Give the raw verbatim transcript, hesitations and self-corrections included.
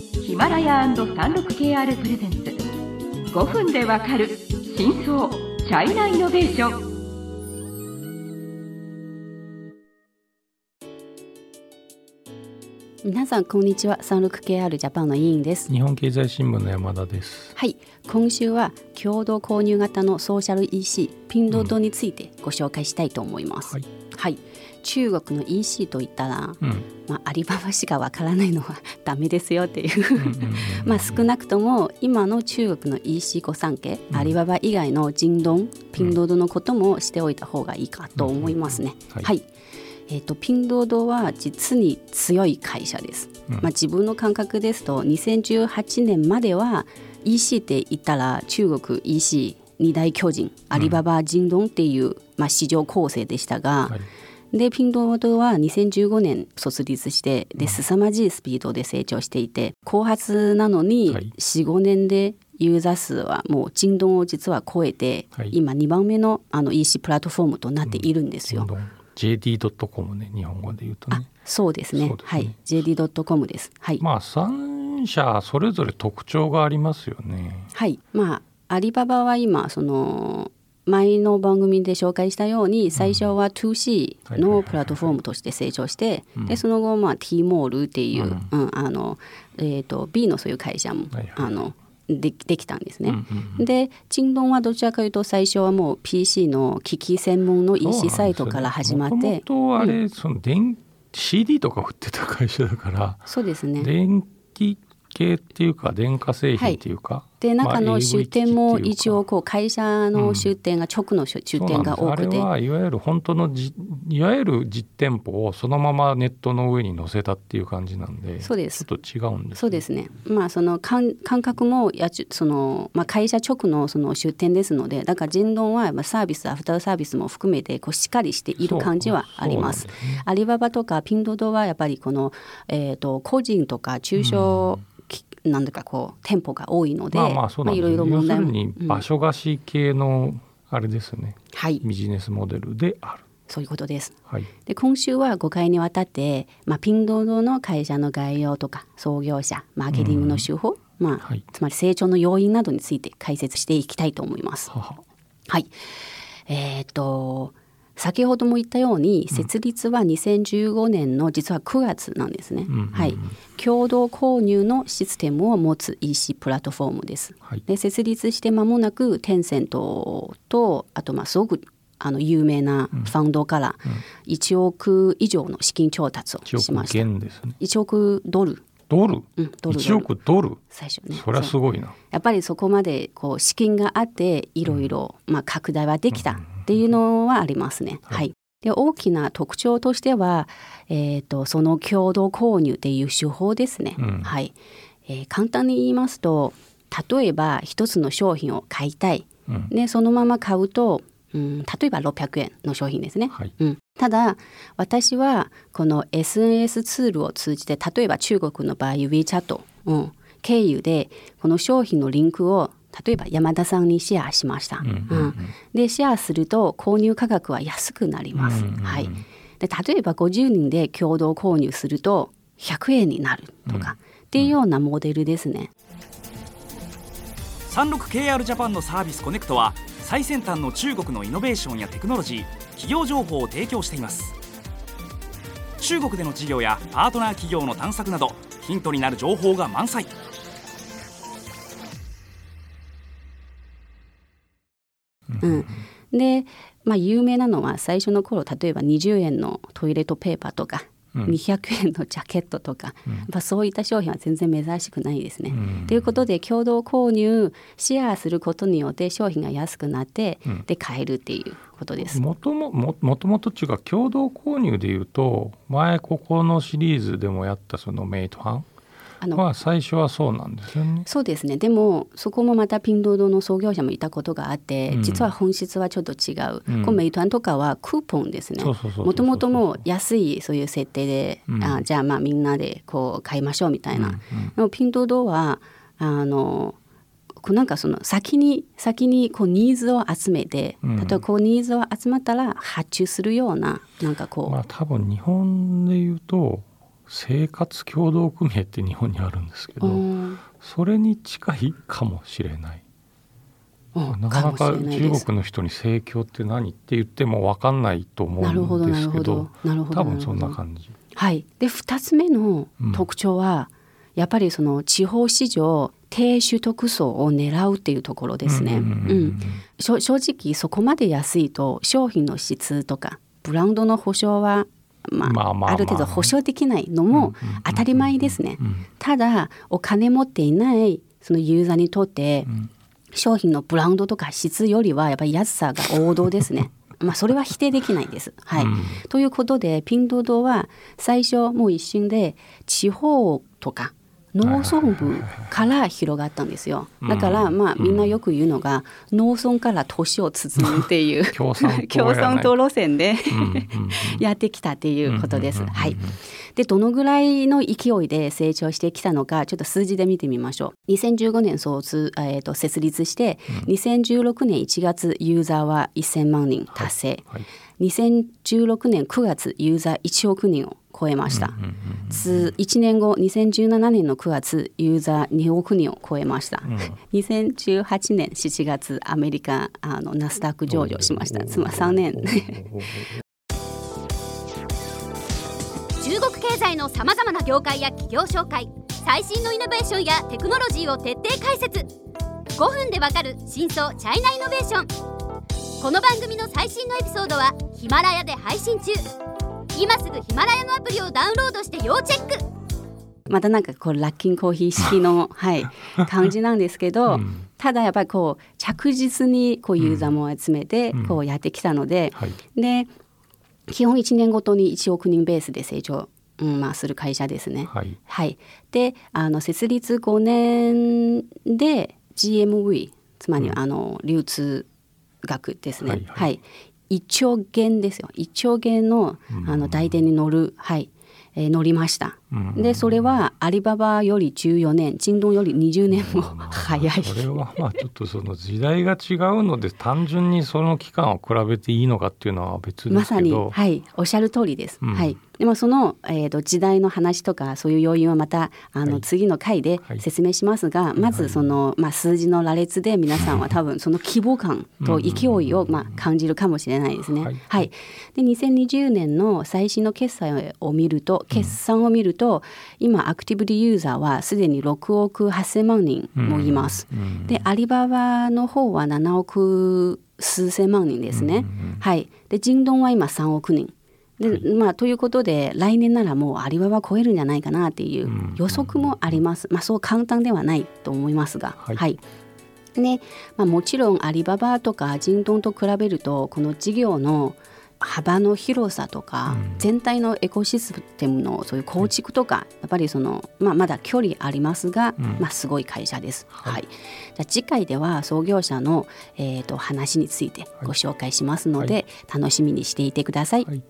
ヒマラヤ &スリーシックスケーアール プレゼンツごふんでわかる真相チャイナイノベーション。皆さんこんにちは、 スリーシックスケーアール ジャパンの委員です。日本経済新聞の山田です。はい、今週は共同購入型のソーシャル イーシー ピンドドについてご紹介したいと思います、うん、はい、はい、中国の イーシー といったら、うん、まあ、アリババしかわからないのはダメですよっていうまあ少なくとも今の中国の イーシー 御三家、うん、アリババ以外のジンドンピンドドのこともしておいた方がいいかと思いますね、うんうん、はい、はい、えー、とピンドードは実に強い会社です、うん、まあ、自分の感覚ですとにせんじゅうはちねんまでは イーシー って言ったら中国 イーシー 二大巨人、アリババ、ジンドンっていう、まあ、市場構成でしたが、はい、でピンドードはにせんじゅうごねん卒立してで凄まじいスピードで成長していて、後発なのに よん,ご 年でユーザー数はもうジンドンを実は超えて、はい、今にばんめ の, あの イーシー プラットフォームとなっているんですよ、うん、ジェーディードットコム ね、日本語で言うとね。あ、そうです ね, ですね、はい、ジェーディードットコム です、はい、まあさん社それぞれ特徴がありますよね。はい、まあアリババは今その前の番組で紹介したように最初は ツーシー のプラットフォームとして成長して、でその後まあ T モールっていう、うんうん、あのえー、と B のそういう会社も、はいはい、あので, できたんですね、うんうんうん、でジンドンはどちらかというと最初はもう ピーシー の機器専門の イーシー サイトから始まって、もともとあれ、うん、その電 シーディー とか売ってた会社だから、そうですね、電気系っていうか電化製品っていうか、はい、で中の出店も一応こう会社の出店が、うん、直の出店が多くて、あれはいわゆる本当のじいわゆる実店舗をそのままネットの上に載せたっていう感じなんで、そうです、ちょっと違うんです、ね、そうですね、まあ、その感覚もやその、まあ、会社直 の, その出店ですので、だからジンドンはサービスアフターサービスも含めてこうしっかりしている感じはありま す, です、ね、アリババとかピンドドはやっぱりこの、えー、と個人とか中小、うん、なんだかこう店舗が多いので、まあまあそうなんです、まあ、いろいろ問題も、要するに場所貸し系のあれですね、うん、はい、ビジネスモデルである、そういうことです、はい、で今週はごかいにわたって、まあ、ピンドードの会社の概要とか創業者、マーケティングの手法、まあ、はい、つまり成長の要因などについて解説していきたいと思います。はは、はい、えー、っと先ほども言ったように設立はにせんじゅうごねんの実はくがつなんですね、うんうんうん、はい、共同購入のシステムを持つ イーシー プラットフォームです、はい、で設立して間もなくテンセントとあとまあすごくあの有名なファウンドからいちおく以上の資金調達をしました、うんうん、いちおく元ですね、いちおくドルドル、うん、ドルいちおくドル、最初ね、それはすごいな、やっぱりそこまでこう資金があっていろいろ拡大はできたっていうのはありますね、はいはい、で大きな特徴としては、えー、とその共同購入っていう手法ですね、うん、はい、えー、簡単に言いますと、例えば一つの商品を買いたい、うん、でそのまま買うと、うん、例えばろっぴゃくえんの商品ですね、はい、うん、ただ私はこの エスエヌエス ツールを通じて、例えば中国の場合 WeChat、うん、経由でこの商品のリンクを例えば山田さんにシェアしました、うんうんうんうん、でシェアすると購入価格は安くなります、うんうんうん、はい、で例えばごじゅうにんで共同購入するとひゃくえんになるとか、うん、っていうようなモデルですね、うんうん、スリーシックスケーアール ジャパンのサービスコネクトは最先端の中国のイノベーションやテクノロジー、企業情報を提供しています。中国での事業やパートナー企業の探索などヒントになる情報が満載。うん、で、まあ、有名なのは最初の頃、例えばにじゅうえんのトイレットペーパーとか、うん、にひゃくえんのジャケットとか、うん、やっぱそういった商品は全然珍しくないですね、うん、ということで共同購入シェアすることによって商品が安くなって、うん、で買えるっていうことです。もともももともと違う共同購入でいうと、前ここのシリーズでもやったそのメイトハンあの、まあ、最初はそうなんですよね。そうですね。でもそこもまたピンドードの創業者もいたことがあって、うん、実は本質はちょっと違う、うん、このメイトアンとかはクーポンですね。もともとも安いそういう設定で、うん、あじゃあまあみんなでこう買いましょうみたいな、うんうん、でもピンドードはあのなんかその先に先にこうニーズを集めて、例えばこうニーズを集まったら発注するような、なんかこう、まあ、多分日本でいうと生活協同組合って日本にあるんですけど、それに近いかもしれない。なかなか中国の人に生協って何って言っても分かんないと思うんですけど、多分そんな感じ、はい、でふたつめの特徴は、うん、やっぱりその地方市場低所得層を狙うっていうところですね、うんうんうん、正直そこまで安いと商品の質とかブランドの保証は、まあまあまあまあ、ある程度保証できないのも当たり前ですね、うんうんうんうん、ただお金持っていないそのユーザーにとって、うん、商品のブランドとか質よりはやっぱり安さが王道ですねまあそれは否定できないです、はい、うん、ということでピンドードは最初もう一瞬で地方とか農村部から広がったんですよ。だからまあみんなよく言うのが、うん、農村から都市を包むっていう共産党路線でやってきたっていうことです、うんうんうん、はい。でどのぐらいの勢いで成長してきたのかちょっと数字で見てみましょう。にせんじゅうごねん卒、えー、と設立して、うん、にせんじゅうろくねんいちがつユーザーはせんまんにん達成、はいはい、にせんじゅうろくねんくがつユーザーいちおくにんを超えました、うんうんうんうん、いちねんごにせんじゅうななねんのくがつユーザーにおくにんを超えました、うん、にせんじゅうはちねんしちがつアメリカあのナスダック上場しました。つまりさんねん中国経済のさまざまな業界や企業紹介、最新のイノベーションやテクノロジーを徹底解説。ごふんでわかる真相チャイナイノベーション。この番組の最新のエピソードはヒマラヤで配信中。今すぐヒマラヤのアプリをダウンロードして要チェック。またなんかこうラッキンコーヒー式の、はい、感じなんですけど、うん、ただやっぱりこう着実にこうユーザーも集めてこうやってきたので、うんうん、はい、で基本いちねんごとにいちおくにんベースで成長、うんまあ、する会社ですね、はいはい、であの設立ごねんで ジーエムブイ つまりあの流通額ですね、うん、はい、はいはい、いっちょうげんですよ。いっちょうげん の, あの代理に乗る、はい、えー、乗りました、うん、でそれはアリババよりじゅうよねん、京東よりにじゅうねんも早い。それはまあちょっとその時代が違うので単純にその期間を比べていいのかっていうのは別ですけど、まさに、はい、おっしゃる通りです、うん、はい、でもその、えー、と時代の話とかそういう要因はまたあの次の回で説明しますが、はいはい、まずその、まあ、数字の羅列で皆さんは多分その規模感と勢いを、まあ、感じるかもしれないですね、はいはい、でにせんにじゅうねんの最新の決算を見ると決算を見ると、うん、今アクティブリユーザーはすでにろくおくはっせんまんにんもいます、うんうん、でアリババの方はななおくすうせんまんにんですね、うんうん、はい、で京東は今さんおくにんで、はい、まあ、ということで来年ならもうアリババ超えるんじゃないかなっていう予測もあります、うん、まあ、そう簡単ではないと思いますが、はい、はい、ね、まあ、もちろんアリババとか京東と比べるとこの事業の幅の広さとか、うん、全体のエコシステムのそういう構築とか、はい、やっぱりその、まあ、まだ距離ありますが、うん、まあ、すごい会社です、はいはい、じゃあ次回では創業者の、えーと、話についてご紹介しますので、はい、楽しみにしていてください、はい。